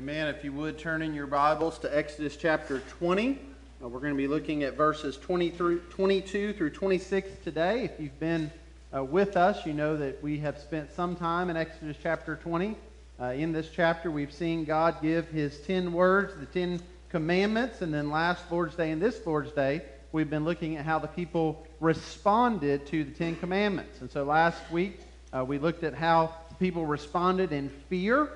Amen. If you would turn in your Bibles to Exodus chapter 20. We're going to be looking at verses 22 through 26 today. If you've been with us, you know that we have spent some time in Exodus chapter 20. In this chapter, we've seen God give his 10 words, the 10 commandments, and then last Lord's Day and this Lord's Day, we've been looking at how the people responded to the 10 commandments. And so last week, we looked at how the people responded in fear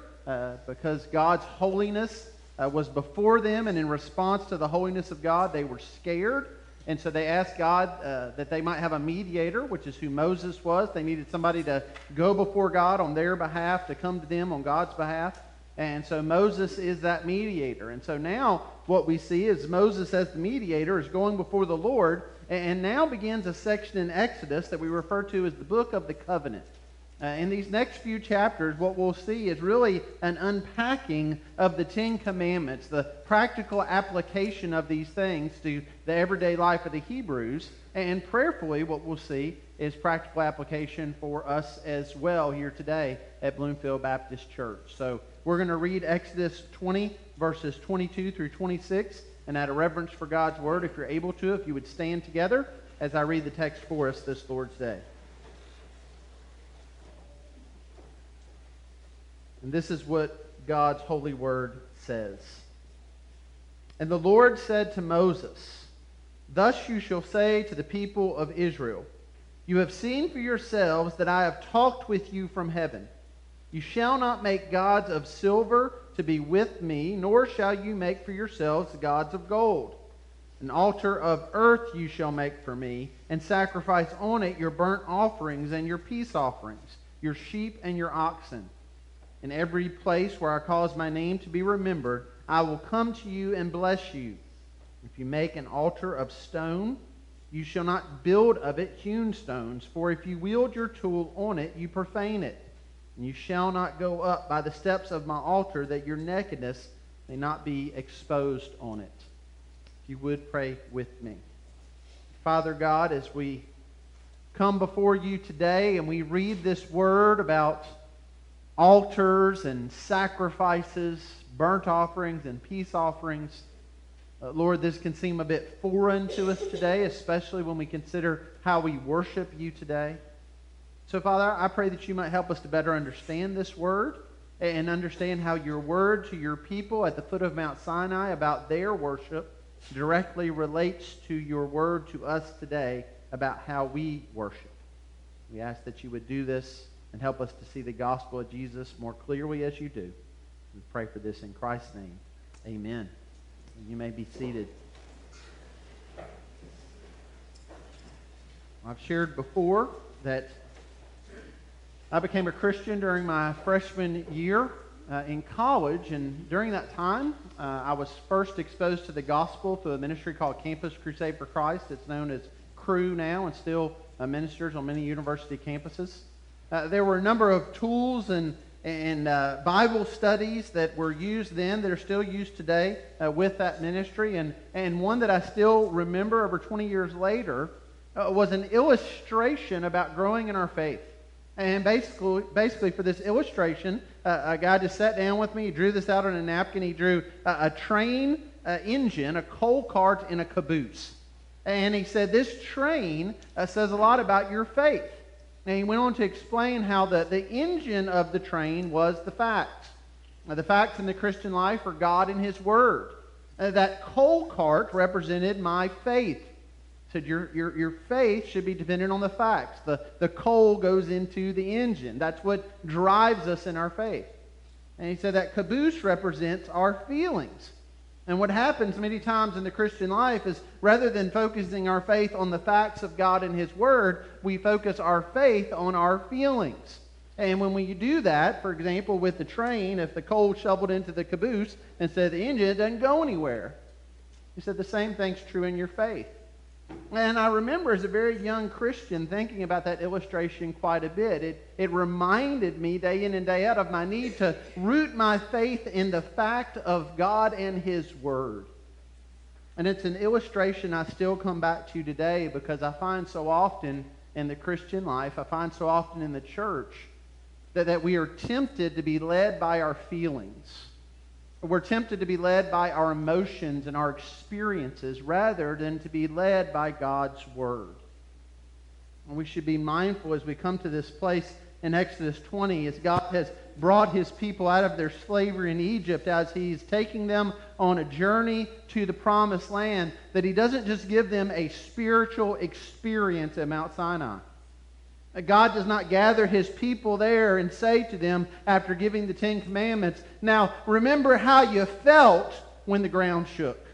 because God's holiness was before them, and in response to the holiness of God, they were scared. And so they asked God that they might have a mediator, which is who Moses was. They needed somebody to go before God on their behalf, to come to them on God's behalf. And so Moses is that mediator. And so now what we see is Moses as the mediator is going before the Lord, and now begins a section in Exodus that we refer to as the Book of the Covenant. In these next few chapters, what we'll see is really an unpacking of the Ten Commandments, the practical application of these things to the everyday life of the Hebrews, and prayerfully what we'll see is practical application for us as well here today at Bloomfield Baptist Church. So we're going to read Exodus 20, verses 22 through 26, and out of reverence for God's Word, if you're able to, if you would stand together as I read the text for us this Lord's Day. And this is what God's holy word says. And the Lord said to Moses, "Thus you shall say to the people of Israel, you have seen for yourselves that I have talked with you from heaven. You shall not make gods of silver to be with me, nor shall you make for yourselves gods of gold. An altar of earth you shall make for me, and sacrifice on it your burnt offerings and your peace offerings, your sheep and your oxen. In every place where I cause my name to be remembered, I will come to you and bless you. If you make an altar of stone, you shall not build of it hewn stones, for if you wield your tool on it, you profane it. And you shall not go up by the steps of my altar, that your nakedness may not be exposed on it." If you would pray with me. Father God, as we come before you today and we read this word about altars and sacrifices, burnt offerings and peace offerings. Lord, this can seem a bit foreign to us today, especially when we consider how we worship you today. So, Father, I pray that you might help us to better understand this word and understand how your word to your people at the foot of Mount Sinai about their worship directly relates to your word to us today about how we worship. We ask that you would do this and help us to see the gospel of Jesus more clearly as you do. We pray for this in Christ's name. Amen. You may be seated. I've shared before that I became a Christian during my freshman year in college. And during that time, I was first exposed to the gospel through a ministry called Campus Crusade for Christ. It's known as CRU now and still ministers on many university campuses. There were a number of tools and Bible studies that were used then that are still used today with that ministry. And one that I still remember over 20 years later was an illustration about growing in our faith. And basically for this illustration, a guy just sat down with me. He drew this out on a napkin. He drew a train engine, a coal cart, and a caboose. And he said, "This train says a lot about your faith." And he went on to explain how the engine of the train was the facts. The facts in the Christian life are God and His Word. That coal cart represented my faith. He said your faith should be dependent on the facts. The coal goes into the engine. That's what drives us in our faith. And he said that caboose represents our feelings. And what happens many times in the Christian life is rather than focusing our faith on the facts of God and His Word, we focus our faith on our feelings. And when we do that, for example, with the train, if the coal shoveled into the caboose instead of the engine, it doesn't go anywhere. He said the same thing's true in your faith. And I remember as a very young Christian thinking about that illustration quite a bit. It reminded me day in and day out of my need to root my faith in the fact of God and His Word. And it's an illustration I still come back to today because I find so often in the Christian life, I find so often in the church, that we are tempted to be led by our feelings. We're tempted to be led by our emotions and our experiences rather than to be led by God's Word. And we should be mindful as we come to this place in Exodus 20, as God has brought His people out of their slavery in Egypt, as He's taking them on a journey to the promised land, that He doesn't just give them a spiritual experience at Mount Sinai. God does not gather His people there and say to them after giving the Ten Commandments, now remember how you felt when the ground shook.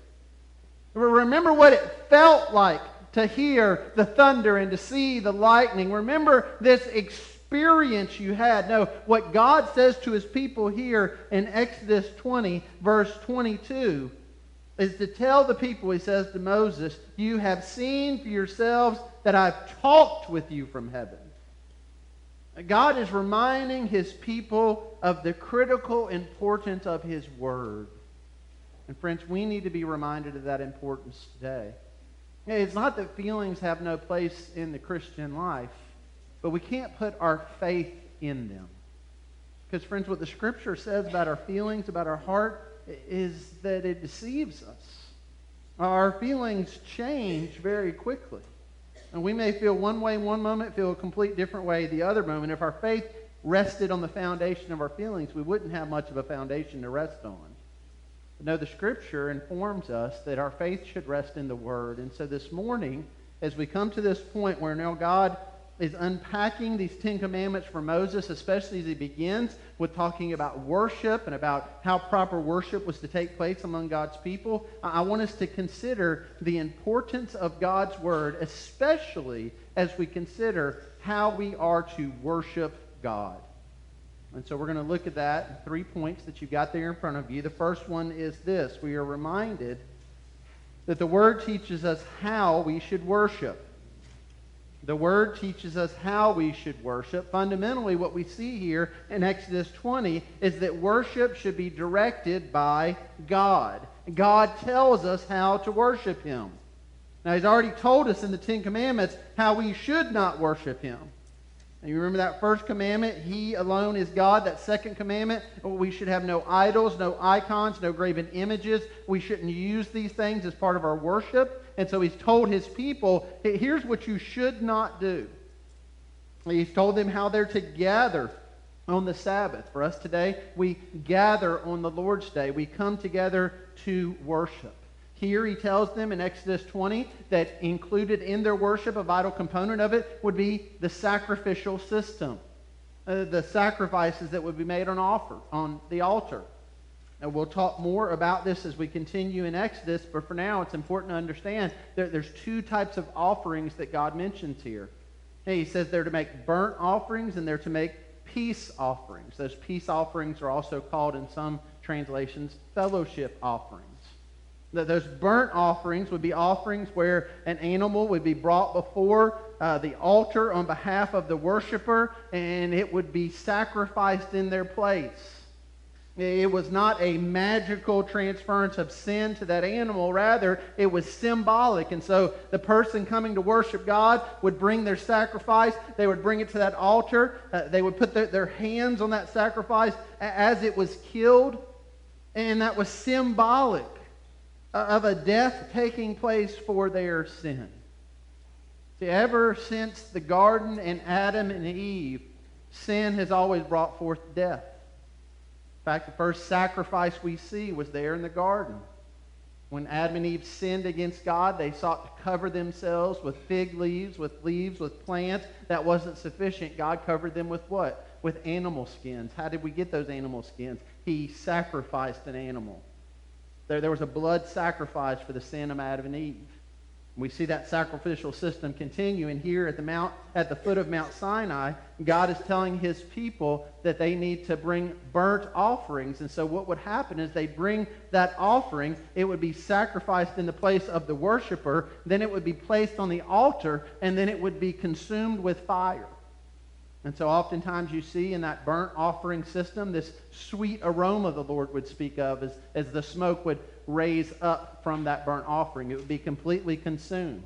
Remember what it felt like to hear the thunder and to see the lightning. Remember this experience you had. No, what God says to His people here in Exodus 20, verse 22, is to tell the people, He says to Moses, you have seen for yourselves that I've talked with you from heaven. God is reminding His people of the critical importance of His Word. And friends, we need to be reminded of that importance today. It's not that feelings have no place in the Christian life, but we can't put our faith in them. Because friends, what the Scripture says about our feelings, about our heart, is that it deceives us. Our feelings change very quickly. And we may feel one way one moment, feel a complete different way the other moment. If our faith rested on the foundation of our feelings, we wouldn't have much of a foundation to rest on. But no, the Scripture informs us that our faith should rest in the Word. And so this morning, as we come to this point where now God is unpacking these Ten Commandments for Moses, especially as He begins with talking about worship and about how proper worship was to take place among God's people, I want us to consider the importance of God's Word, especially as we consider how we are to worship God. And so we're going to look at that in 3 points that you've got there in front of you. The first one is this. We are reminded that the Word teaches us how we should worship. The Word teaches us how we should worship. Fundamentally, what we see here in Exodus 20 is that worship should be directed by God. God tells us how to worship Him. Now, He's already told us in the Ten Commandments how we should not worship Him. And you remember that first commandment, He alone is God. That second commandment, we should have no idols, no icons, no graven images. We shouldn't use these things as part of our worship. And so He's told His people, hey, here's what you should not do. He's told them how they're to gather on the Sabbath. For us today, we gather on the Lord's Day. We come together to worship. Here He tells them in Exodus 20 that included in their worship, a vital component of it, would be the sacrificial system. The sacrifices that would be made on the altar. And we'll talk more about this as we continue in Exodus, but for now it's important to understand that there's 2 types of offerings that God mentions here. And He says they're to make burnt offerings and they're to make peace offerings. Those peace offerings are also called in some translations fellowship offerings. That those burnt offerings would be offerings where an animal would be brought before the altar on behalf of the worshiper, and it would be sacrificed in their place. It was not a magical transference of sin to that animal. Rather, it was symbolic. And so the person coming to worship God would bring their sacrifice. They would bring it to that altar. They would put their hands on that sacrifice as it was killed. And that was symbolic of a death taking place for their sin. See, ever since the garden and Adam and Eve, sin has always brought forth death. In fact, the first sacrifice we see was there in the garden. When Adam and Eve sinned against God, they sought to cover themselves with fig leaves, with plants. That wasn't sufficient. God covered them with what? With animal skins. How did we get those animal skins? He sacrificed an animal. There was a blood sacrifice for the sin of Adam and Eve. We see that sacrificial system continue, and here at the foot of Mount Sinai, God is telling His people that they need to bring burnt offerings. And so what would happen is they bring that offering. It would be sacrificed in the place of the worshiper. Then it would be placed on the altar, and then it would be consumed with fire. And so oftentimes you see in that burnt offering system this sweet aroma the Lord would speak of as the smoke would raise up from that burnt offering. It would be completely consumed.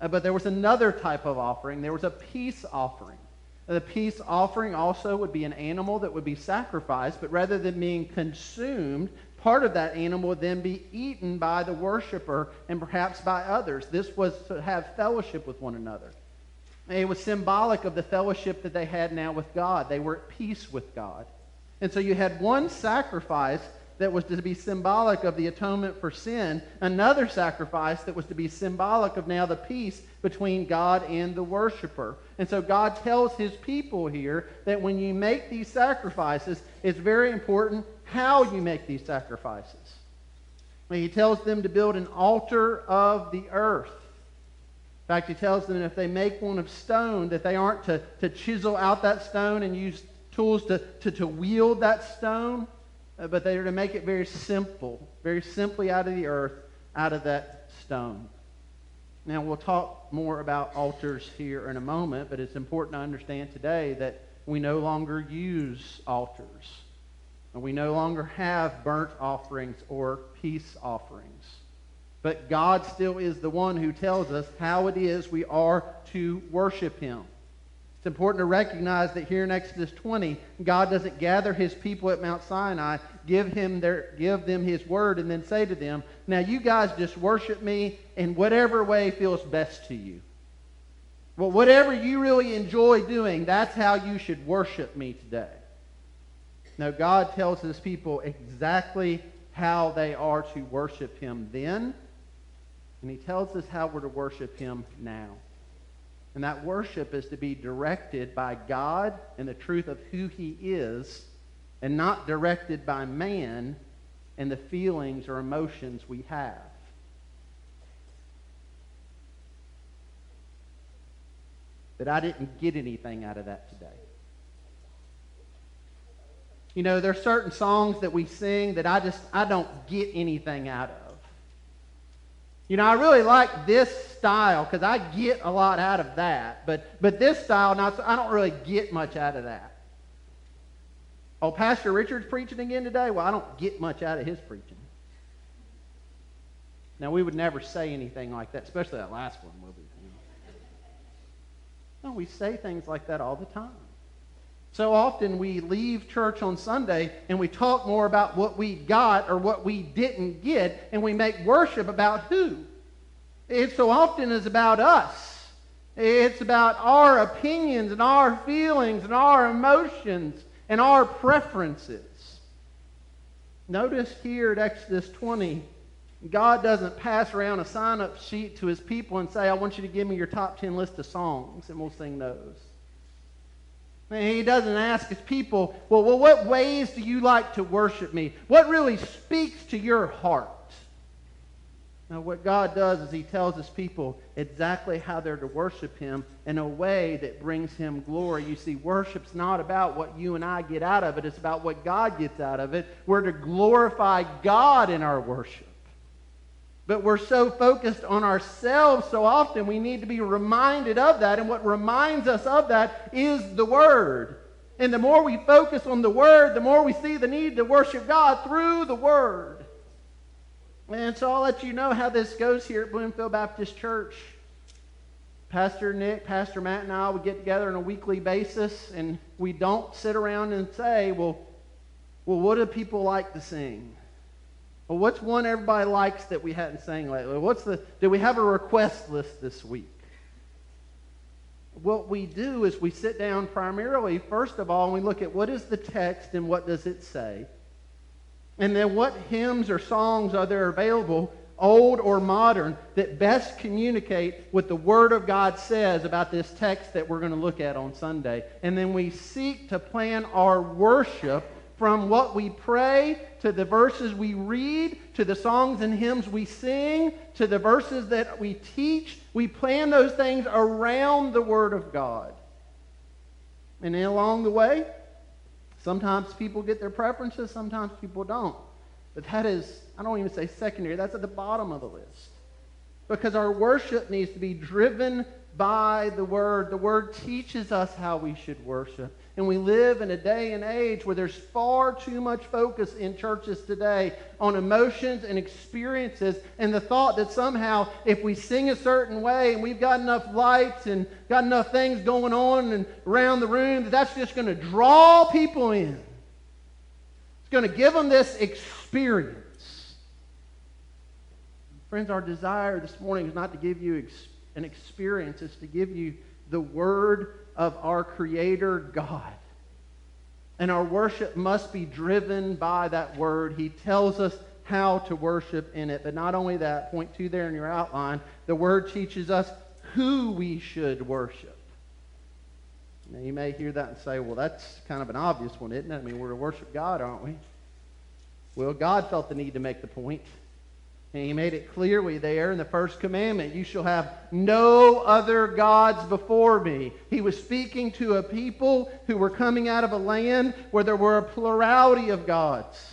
But there was another type of offering. There was a peace offering. The peace offering also would be an animal that would be sacrificed, but rather than being consumed Part of that animal would then be eaten by the worshiper and perhaps by others. This was to have fellowship with one another. It was symbolic of the fellowship that they had now with God. They were at peace with God. And so you had one sacrifice that was to be symbolic of the atonement for sin, another sacrifice that was to be symbolic of now the peace between God and the worshiper. And so God tells his people here that when you make these sacrifices, it's very important how you make these sacrifices. He tells them to build an altar of the earth. In fact, he tells them if they make one of stone, that they aren't to chisel out that stone and use tools to wield that stone, but they are to make it very simple, very simply out of the earth, out of that stone. Now, we'll talk more about altars here in a moment, but it's important to understand today that we no longer use altars. And we no longer have burnt offerings or peace offerings. But God still is the one who tells us how it is we are to worship him. It's important to recognize that here in Exodus 20, God doesn't gather his people at Mount Sinai, give them his word, and then say to them, now you guys just worship me in whatever way feels best to you. Well, whatever you really enjoy doing, that's how you should worship me today. No, God tells his people exactly how they are to worship him then, and he tells us how we're to worship him now. And that worship is to be directed by God and the truth of who he is, and not directed by man and the feelings or emotions we have. But I didn't get anything out of that today. You know, there are certain songs that we sing that I don't get anything out of. You know, I really like this style because I get a lot out of that. But this style, I don't really get much out of that. Oh, Pastor Richard's preaching again today? Well, I don't get much out of his preaching. Now, we would never say anything like that, especially that last one. No, we say things like that all the time. So often we leave church on Sunday and we talk more about what we got or what we didn't get, and we make worship about who. It so often is about us. It's about our opinions and our feelings and our emotions and our preferences. Notice here at Exodus 20, God doesn't pass around a sign-up sheet to his people and say, I want you to give me your top 10 list of songs, and we'll sing those. He doesn't ask his people, well, what ways do you like to worship me? What really speaks to your heart? Now, what God does is he tells his people exactly how they're to worship him in a way that brings him glory. You see, worship's not about what you and I get out of it. It's about what God gets out of it. We're to glorify God in our worship. But we're so focused on ourselves so often, we need to be reminded of that. And what reminds us of that is the Word. And the more we focus on the Word, the more we see the need to worship God through the Word. And so I'll let you know how this goes here at Bloomfield Baptist Church. Pastor Nick, Pastor Matt, and I, we get together on a weekly basis, and we don't sit around and say, well, what do people like to sing? Well, what's one everybody likes that we hadn't sang lately? Do we have a request list this week? What we do is we sit down primarily, first of all, and we look at what is the text and what does it say? And then what hymns or songs are there available, old or modern, that best communicate what the Word of God says about this text that we're going to look at on Sunday. And then we seek to plan our worship from what we pray to the verses we read, to the songs and hymns we sing, to the verses that we teach. We plan those things around the Word of God. And then along the way, sometimes people get their preferences, sometimes people don't. But that is, I don't even say secondary, that's at the bottom of the list. Because our worship needs to be driven by the Word. The Word teaches us how we should worship. And we live in a day and age where there's far too much focus in churches today on emotions and experiences, and the thought that somehow if we sing a certain way and we've got enough lights and got enough things going on and around the room, that's just going to draw people in. It's going to give them this experience experience. Friends, our desire this morning is not to give you an experience. It's to give you the word of our Creator God. And our worship must be driven by that word. He tells us how to worship in it. But not only that, point 2 there in your outline, the word teaches us who we should worship. Now you may hear that and say, well, that's kind of an obvious one, isn't it? I mean, we're to worship God, aren't we? Well, God felt the need to make the point. And he made it clearly there in the first commandment. You shall have no other gods before me. He was speaking to a people who were coming out of a land where there were a plurality of gods.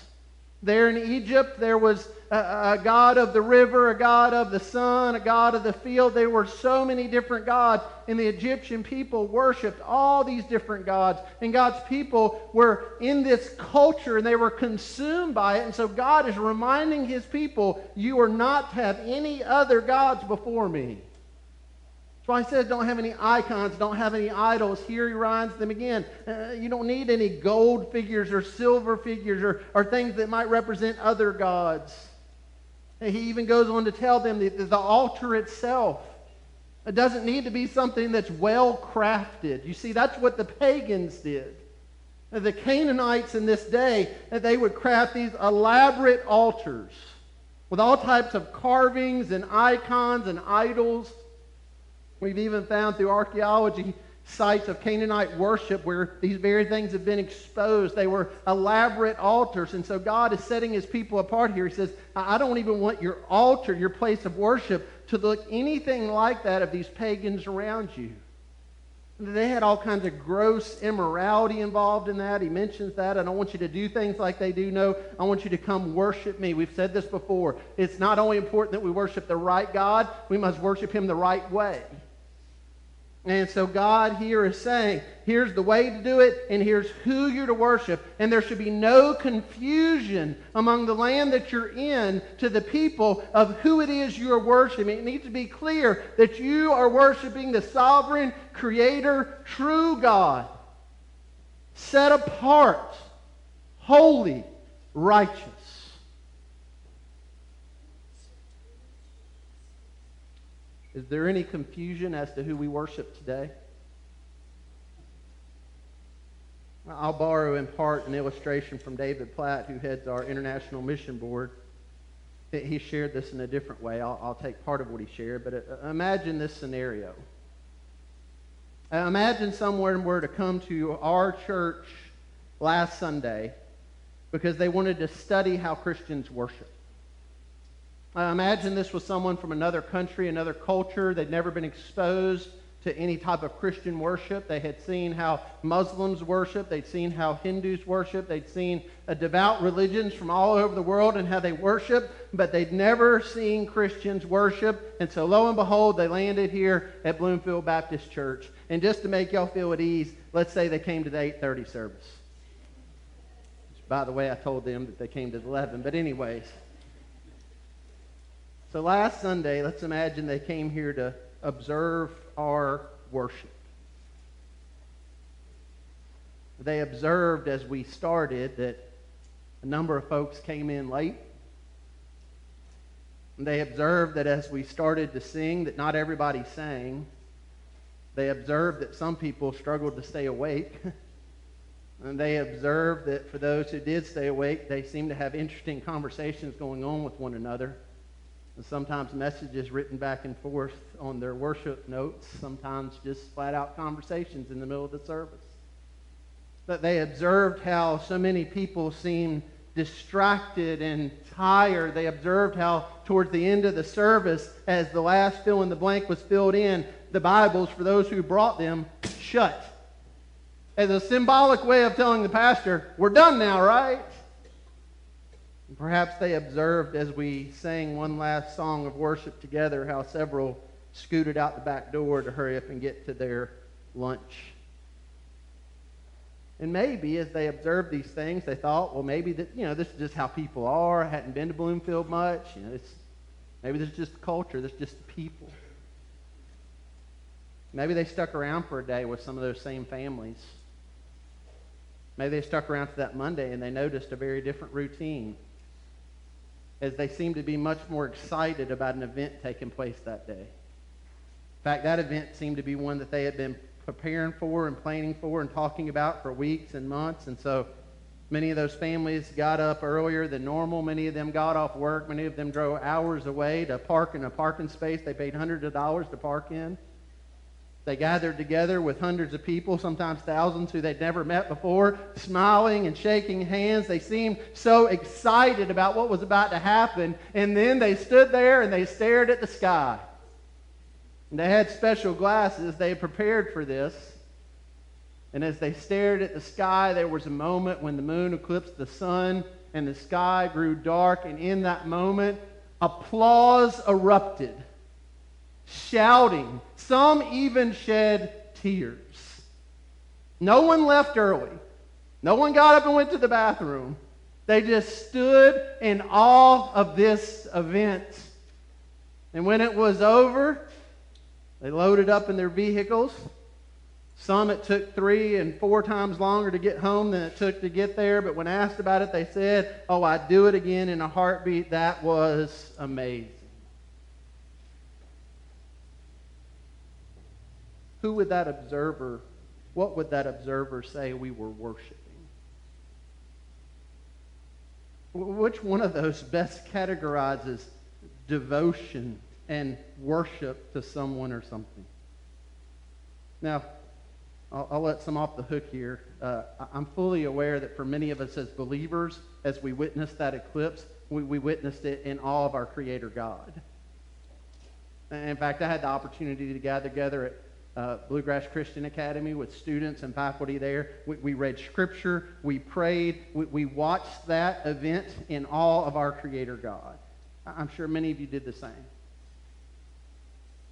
There in Egypt, there was a god of the river, a god of the sun, a god of the field. There were so many different gods. And the Egyptian people worshipped all these different gods. And God's people were in this culture and they were consumed by it. And so God is reminding his people, you are not to have any other gods before me. That's why he says don't have any icons, don't have any idols. Here he reminds them again. You don't need any gold figures or silver figures or things that might represent other gods. And he even goes on to tell them that the altar itself, it doesn't need to be something that's well crafted. You see, that's what the pagans did. The Canaanites in this day, they would craft these elaborate altars with all types of carvings and icons and idols. We've even found through archaeology sites of Canaanite worship where these very things have been exposed. They were elaborate altars. And so God is setting his people apart here. He says, I don't even want your altar, your place of worship, to look anything like that of these pagans around you. They had all kinds of gross immorality involved in that. He mentions that. I don't want you to do things like they do. No, I want you to come worship me. We've said this before. It's not only important that we worship the right God, we must worship him the right way. And so God here is saying, here's the way to do it, and here's who you're to worship. And there should be no confusion among the land that you're in to the people of who it is you are worshiping. It needs to be clear that you are worshiping the sovereign, creator, true God, set apart, holy, righteous. Is there any confusion as to who we worship today? I'll borrow in part an illustration from David Platt, who heads our International Mission Board. He shared this in a different way. I'll take part of what he shared, but imagine this scenario. Imagine someone were to come to our church last Sunday because they wanted to study how Christians worship. Imagine this was someone from another country, another culture. They'd never been exposed to any type of Christian worship. They had seen how Muslims worship. They'd seen how Hindus worship. They'd seen devout religions from all over the world and how they worship, but they'd never seen Christians worship. And so lo and behold, they landed here at Bloomfield Baptist Church. And just to make y'all feel at ease, let's say they came to the 8:30 service. Which, by the way, I told them that they came to the 11, but anyways. So last Sunday, let's imagine they came here to observe our worship. They observed as we started that a number of folks came in late. And they observed that as we started to sing, that not everybody sang. They observed that some people struggled to stay awake. And they observed that for those who did stay awake, they seemed to have interesting conversations going on with one another. Sometimes messages written back and forth on their worship notes, sometimes just flat-out conversations in the middle of the service. But they observed how so many people seemed distracted and tired. They observed how towards the end of the service, as the last fill-in-the-blank was filled in, the Bibles, for those who brought them, shut. As a symbolic way of telling the pastor, we're done now, right? Perhaps they observed as we sang one last song of worship together how several scooted out the back door to hurry up and get to their lunch. And maybe as they observed these things, they thought, well, maybe that, this is just how people are. I hadn't been to Bloomfield much. Maybe this is just the culture. This is just the people. Maybe they stuck around for a day with some of those same families. Maybe they stuck around to that Monday and they noticed a very different routine. as they seemed to be much more excited about an event taking place that day. In fact, that event seemed to be one that they had been preparing for and planning for and talking about for weeks and months. And so many of those families got up earlier than normal. Many of them got off work. Many of them drove hours away to park in a parking space they paid hundreds of dollars to park in. They gathered together with hundreds of people, sometimes thousands, who they'd never met before, smiling and shaking hands. They seemed so excited about what was about to happen. And then they stood there and they stared at the sky. And they had special glasses. They had prepared for this. And as they stared at the sky, there was a moment when the moon eclipsed the sun and the sky grew dark. And in that moment, applause erupted. Shouting. Some even shed tears. No one left early. No one got up and went to the bathroom. They just stood in awe of this event. And when it was over, they loaded up in their vehicles. Some it took 3 and 4 times longer to get home than it took to get there. But when asked about it, they said, "Oh, I'd do it again in a heartbeat. That was amazing." Who would that observer, what would that observer say we were worshiping? Which one of those best categorizes devotion and worship to someone or something? Now, I'll let some off the hook here. I'm fully aware that for many of us as believers, as we witnessed that eclipse, we witnessed it in awe of our Creator God. And in fact, I had the opportunity to gather together at Bluegrass Christian Academy with students and faculty there. We read Scripture. We prayed. We watched that event in awe of our Creator God. I'm sure many of you did the same.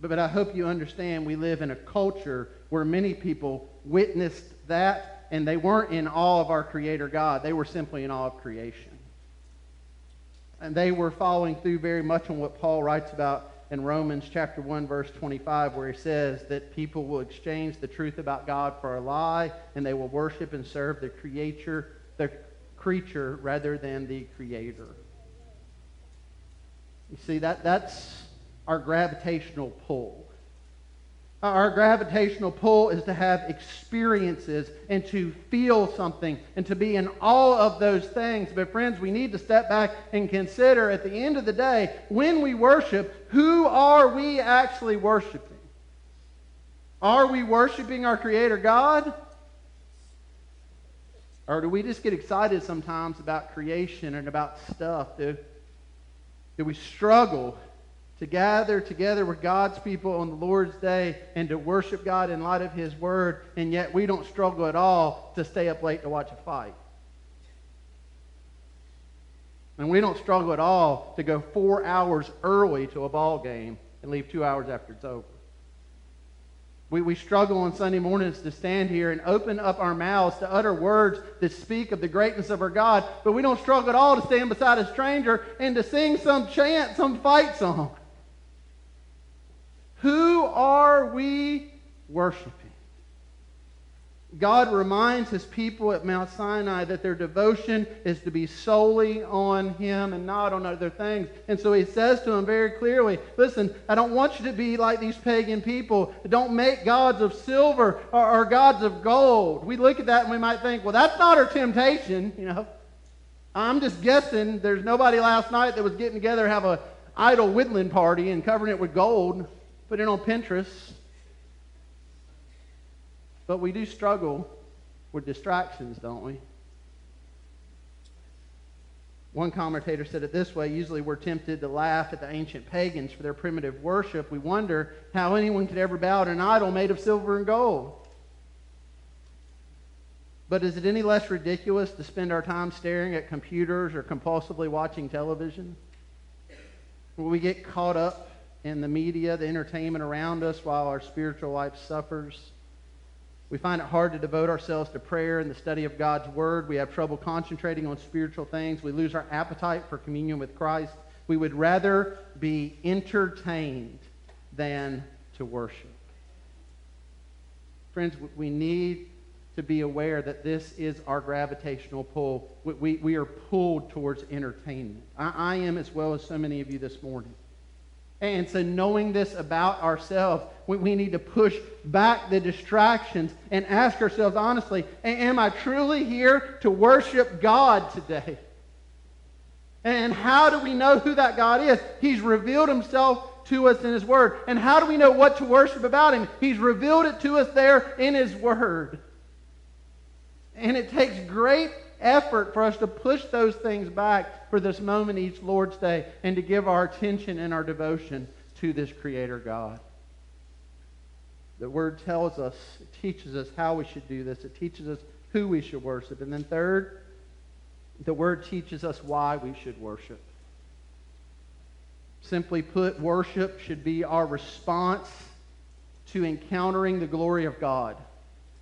But I hope you understand we live in a culture where many people witnessed that and they weren't in awe of our Creator God. They were simply in awe of creation. And they were following through very much on what Paul writes about in Romans chapter 1, verse 25, where he says that people will exchange the truth about God for a lie, and they will worship and serve the creature rather than the Creator. You see, that's our gravitational pull. Our gravitational pull is to have experiences and to feel something and to be in all of those things. But friends, we need to step back and consider at the end of the day, when we worship, who are we actually worshiping? Are we worshiping our Creator God? Or do we just get excited sometimes about creation and about stuff? Do we struggle to gather together with God's people on the Lord's day and to worship God in light of His Word, and yet we don't struggle at all to stay up late to watch a fight? And we don't struggle at all to go 4 hours early to a ball game and leave 2 hours after it's over. We struggle on Sunday mornings to stand here and open up our mouths to utter words that speak of the greatness of our God, but we don't struggle at all to stand beside a stranger and to sing some chant, some fight song. Who are we worshiping? God reminds His people at Mount Sinai that their devotion is to be solely on Him and not on other things. And so He says to them very clearly, listen, I don't want you to be like these pagan people. Don't make gods of silver or gods of gold. We look at that and we might think, well, that's not our temptation. You know, I'm just guessing there's nobody last night that was getting together to have an idol whittling party and covering it with gold, put it on Pinterest. But we do struggle with distractions, don't we? One commentator said it this way, usually we're tempted to laugh at the ancient pagans for their primitive worship. We wonder how anyone could ever bow to an idol made of silver and gold. But is it any less ridiculous to spend our time staring at computers or compulsively watching television? We get caught up in the media, the entertainment around us, while our spiritual life suffers. We find it hard to devote ourselves to prayer and the study of God's Word. We have trouble concentrating on spiritual things. We lose our appetite for communion with Christ. We would rather be entertained than to worship. Friends, we need to be aware that this is our gravitational pull. We are pulled towards entertainment. I am, as well as so many of you this morning. And so knowing this about ourselves, we need to push back the distractions and ask ourselves honestly, am I truly here to worship God today? And how do we know who that God is? He's revealed himself to us in his word. And how do we know what to worship about him? He's revealed it to us there in his word. And it takes great effort for us to push those things back for this moment each Lord's Day and to give our attention and our devotion to this Creator God. The Word tells us, it teaches us how we should do this. It teaches us who we should worship. And then third, the Word teaches us why we should worship. Simply put, worship should be our response to encountering the glory of God.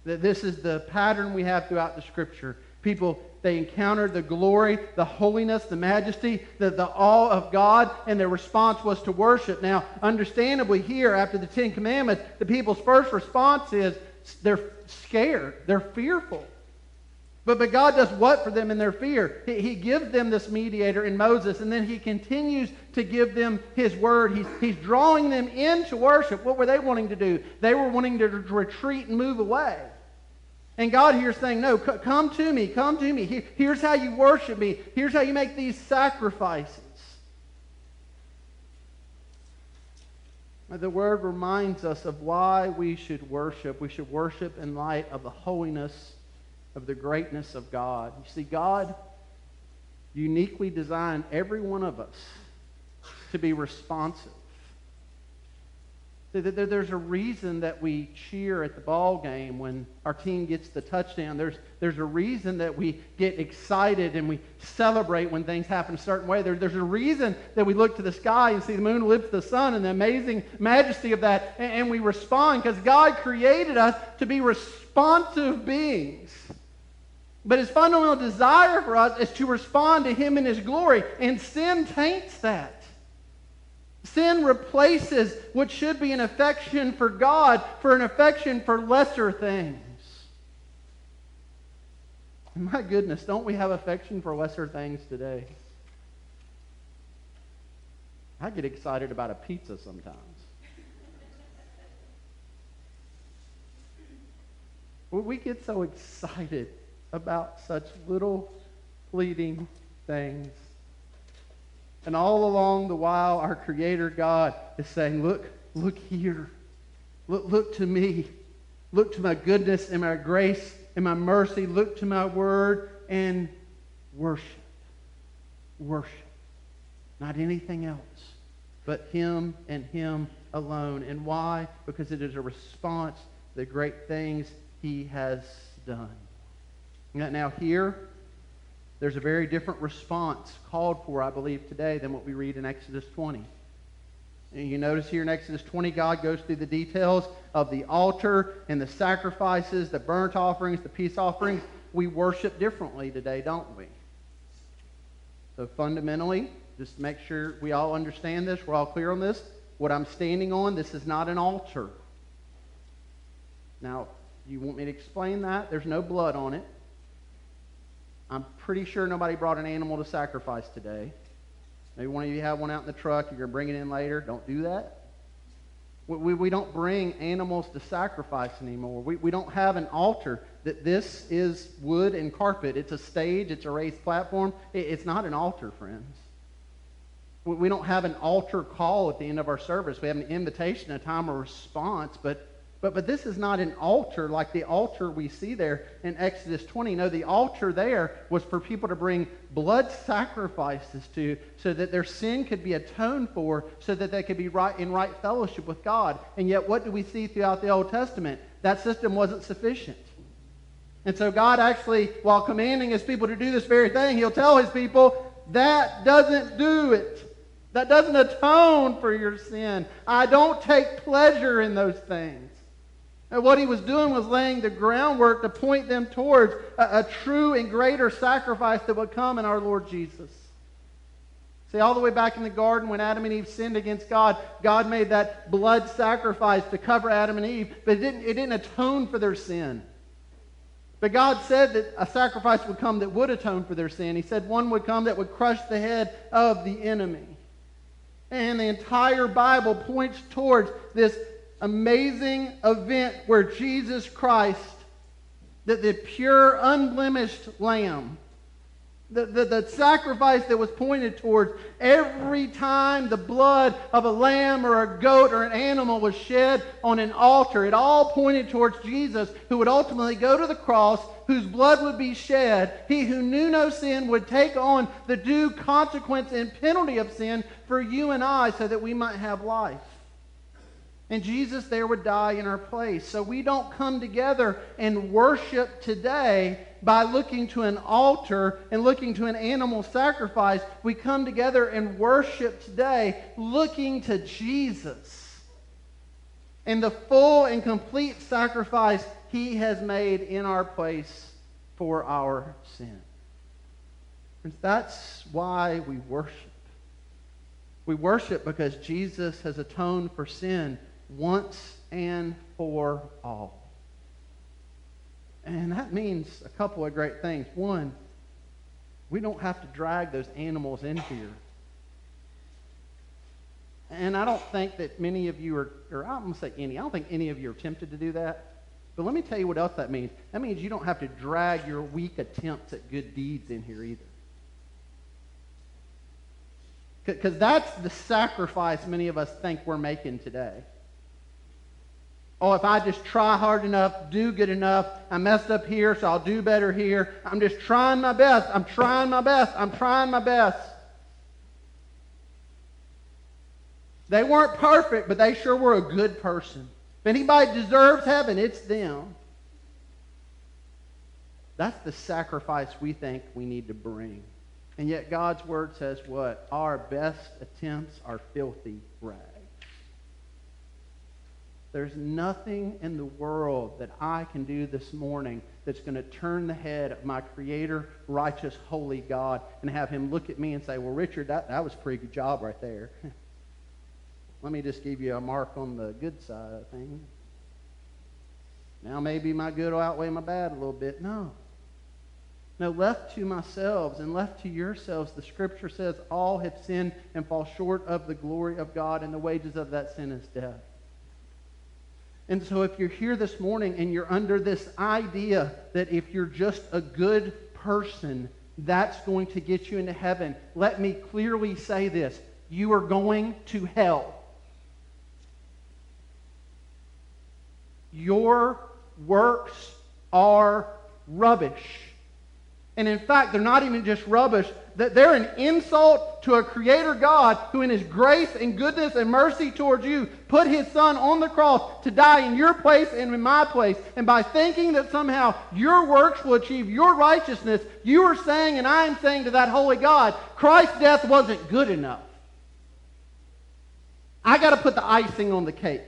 That this is the pattern we have throughout the Scripture. People, they encountered the glory, the holiness, the majesty, the awe of God, and their response was to worship. Now, understandably here, after the Ten Commandments, the people's first response is they're scared, they're fearful. But God does what for them in their fear? He gives them this mediator in Moses, and then he continues to give them his word. He's drawing them into worship. What were they wanting to do? They were wanting to retreat and move away. And God here is saying, no, come to me, come to me. Here's how you worship me. Here's how you make these sacrifices. The Word reminds us of why we should worship. We should worship in light of the holiness of the greatness of God. You see, God uniquely designed every one of us to be responsive. There's a reason that we cheer at the ball game when our team gets the touchdown. There's a reason that we get excited and we celebrate when things happen a certain way. There's a reason that we look to the sky and see the moon lift the sun and the amazing majesty of that, and we respond because God created us to be responsive beings. But his fundamental desire for us is to respond to him in his glory, and sin taints that. Sin replaces what should be an affection for God for an affection for lesser things. And my goodness, don't we have affection for lesser things today? I get excited about a pizza sometimes. We get so excited about such little fleeting things. And all along the while, our Creator God is saying, look here. Look to me. Look to my goodness and my grace and my mercy. Look to my word and worship. Worship. Not anything else, but him and him alone. And why? Because it is a response to the great things he has done. Now here, there's a very different response called for, I believe, today than what we read in Exodus 20. And you notice here in Exodus 20, God goes through the details of the altar and the sacrifices, the burnt offerings, the peace offerings. We worship differently today, don't we? So fundamentally, just to make sure we all understand this, we're all clear on this, what I'm standing on, this is not an altar. Now, you want me to explain that? There's no blood on it. I'm pretty sure nobody brought an animal to sacrifice today. Maybe one of you have one out in the truck. You're going to bring it in later. Don't do that. We don't bring animals to sacrifice anymore. We don't have an altar. That this is wood and carpet. It's a stage. It's a raised platform. It's not an altar, friends. We don't have an altar call at the end of our service. We have an invitation, a time of response, But this is not an altar like the altar we see there in Exodus 20. No, the altar there was for people to bring blood sacrifices to so that their sin could be atoned for, so that they could be in right fellowship with God. And yet what do we see throughout the Old Testament? That system wasn't sufficient. And so God actually, while commanding his people to do this very thing, he'll tell his people, that doesn't do it. That doesn't atone for your sin. I don't take pleasure in those things. And what he was doing was laying the groundwork to point them towards a true and greater sacrifice that would come in our Lord Jesus. See, all the way back in the garden when Adam and Eve sinned against God, God made that blood sacrifice to cover Adam and Eve, but it didn't atone for their sin. But God said that a sacrifice would come that would atone for their sin. He said one would come that would crush the head of the enemy. And the entire Bible points towards this amazing event where Jesus Christ, that the pure, unblemished Lamb, the sacrifice that was pointed towards, every time the blood of a lamb or a goat or an animal was shed on an altar, it all pointed towards Jesus, who would ultimately go to the cross, whose blood would be shed. He who knew no sin would take on the due consequence and penalty of sin for you and I, so that we might have life. And Jesus there would die in our place. So we don't come together and worship today by looking to an altar and looking to an animal sacrifice. We come together and worship today looking to Jesus and the full and complete sacrifice He has made in our place for our sin. That's why we worship. We worship because Jesus has atoned for sin once and for all. And that means a couple of great things. One, we don't have to drag those animals in here. And I don't think that many of you are, or I'm going to say any, I don't think any of you are tempted to do that. But let me tell you what else that means. That means you don't have to drag your weak attempts at good deeds in here either. Because that's the sacrifice many of us think we're making today. Oh, if I just try hard enough, do good enough, I messed up here, so I'll do better here. I'm just trying my best. I'm trying my best. I'm trying my best. They weren't perfect, but they sure were a good person. If anybody deserves heaven, it's them. That's the sacrifice we think we need to bring. And yet God's word says what? Our best attempts are filthy rags. There's nothing in the world that I can do this morning that's going to turn the head of my Creator, righteous, holy God, and have Him look at me and say, well, Richard, that was a pretty good job right there. Let me just give you a mark on the good side of things. Now maybe my good will outweigh my bad a little bit. No, left to myself and left to yourselves, the Scripture says all have sinned and fall short of the glory of God, and the wages of that sin is death. And so if you're here this morning and you're under this idea that if you're just a good person, that's going to get you into heaven, let me clearly say this. You are going to hell. Your works are rubbish. And in fact, they're not even just rubbish. They're an insult to a Creator God who in His grace and goodness and mercy towards you put His Son on the cross to die in your place and in my place. And by thinking that somehow your works will achieve your righteousness, you are saying, and I am saying to that holy God, Christ's death wasn't good enough. I got to put the icing on the cake.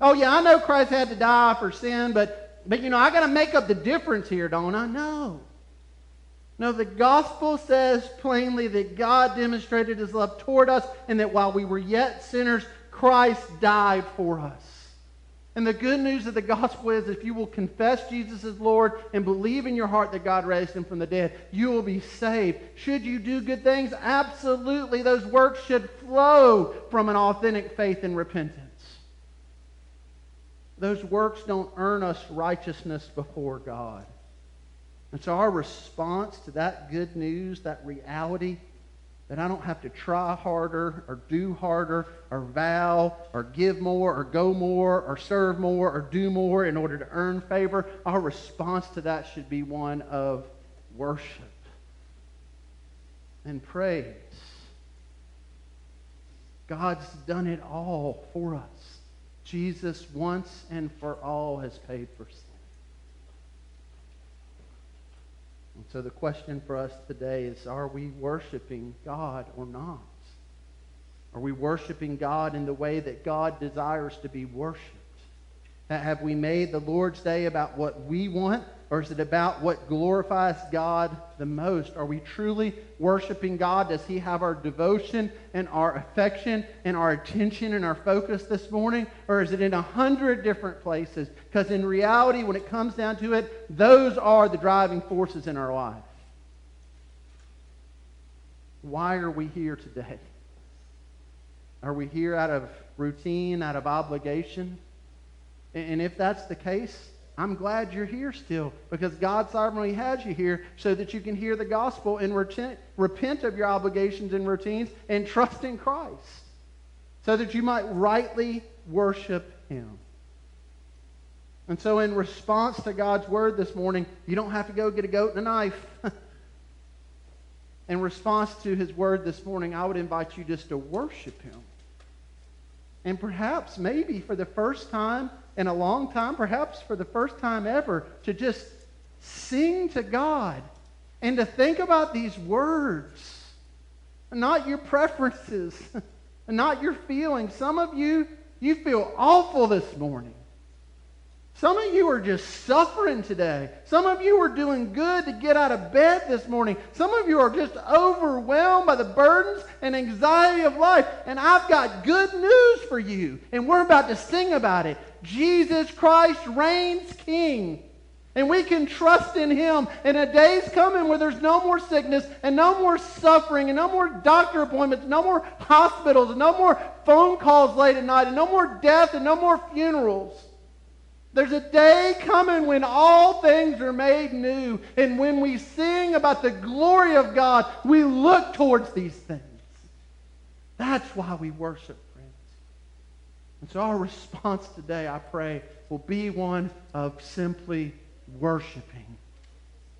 Oh yeah, I know Christ had to die for sin, but I got to make up the difference here, don't I? No, the gospel says plainly that God demonstrated His love toward us, and that while we were yet sinners, Christ died for us. And the good news of the gospel is if you will confess Jesus as Lord and believe in your heart that God raised Him from the dead, you will be saved. Should you do good things? Absolutely. Those works should flow from an authentic faith and repentance. Those works don't earn us righteousness before God. And so our response to that good news, that reality, that I don't have to try harder or do harder or vow or give more or go more or serve more or do more in order to earn favor, our response to that should be one of worship and praise. God's done it all for us. Jesus once and for all has paid for sin. And so the question for us today is, are we worshiping God or not? Are we worshiping God in the way that God desires to be worshiped? Have we made the Lord's Day about what we want Or is it about what glorifies God the most? Are we truly worshiping God? Does He have our devotion and our affection and our attention and our focus this morning? Or is it in 100 different places? Because in reality, when it comes down to it, those are the driving forces in our life. Why are we here today? Are we here out of routine, out of obligation? And if that's the case, I'm glad you're here still, because God sovereignly has you here so that you can hear the gospel and repent of your obligations and routines and trust in Christ so that you might rightly worship Him. And so in response to God's word this morning, you don't have to go get a goat and a knife. In response to His word this morning, I would invite you just to worship Him. And perhaps, maybe for the first time in a long time, perhaps for the first time ever, to just sing to God and to think about these words. Not your preferences, not your feelings. Some of you, you feel awful this morning. Some of you are just suffering today. Some of you are doing good to get out of bed this morning. Some of you are just overwhelmed by the burdens and anxiety of life. And I've got good news for you. And we're about to sing about it. Jesus Christ reigns King. And we can trust in Him. And a day's coming where there's no more sickness and no more suffering and no more doctor appointments, no more hospitals, and no more phone calls late at night, and no more death and no more funerals. There's a day coming when all things are made new. And when we sing about the glory of God, we look towards these things. That's why we worship, friends. And so our response today, I pray, will be one of simply worshiping.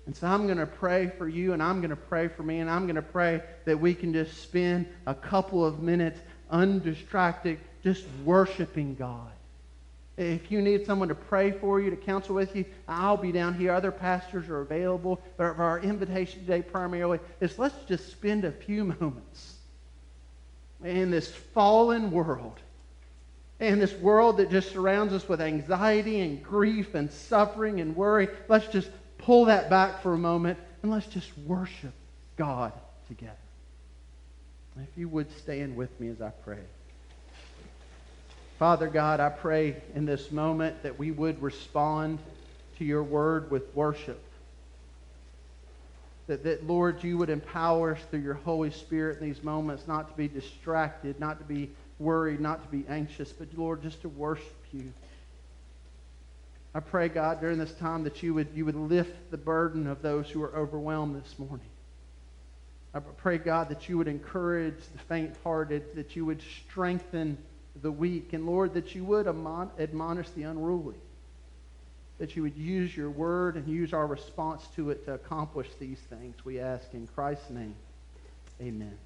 And so I'm going to pray for you, and I'm going to pray for me, and I'm going to pray that we can just spend a couple of minutes undistracted, just worshiping God. If you need someone to pray for you, to counsel with you, I'll be down here. Other pastors are available. But our invitation today primarily is let's just spend a few moments in this fallen world, in this world that just surrounds us with anxiety and grief and suffering and worry. Let's just pull that back for a moment and let's just worship God together. If you would stand with me as I pray. Father God, I pray in this moment that we would respond to your word with worship. That Lord, you would empower us through your Holy Spirit in these moments not to be distracted, not to be worried, not to be anxious, but Lord, just to worship you. I pray, God, during this time that you would lift the burden of those who are overwhelmed this morning. I pray, God, that you would encourage the faint-hearted, that you would strengthen the weak, and Lord, that you would admonish the unruly, that you would use your word and use our response to it to accomplish these things. We ask in Christ's name, amen.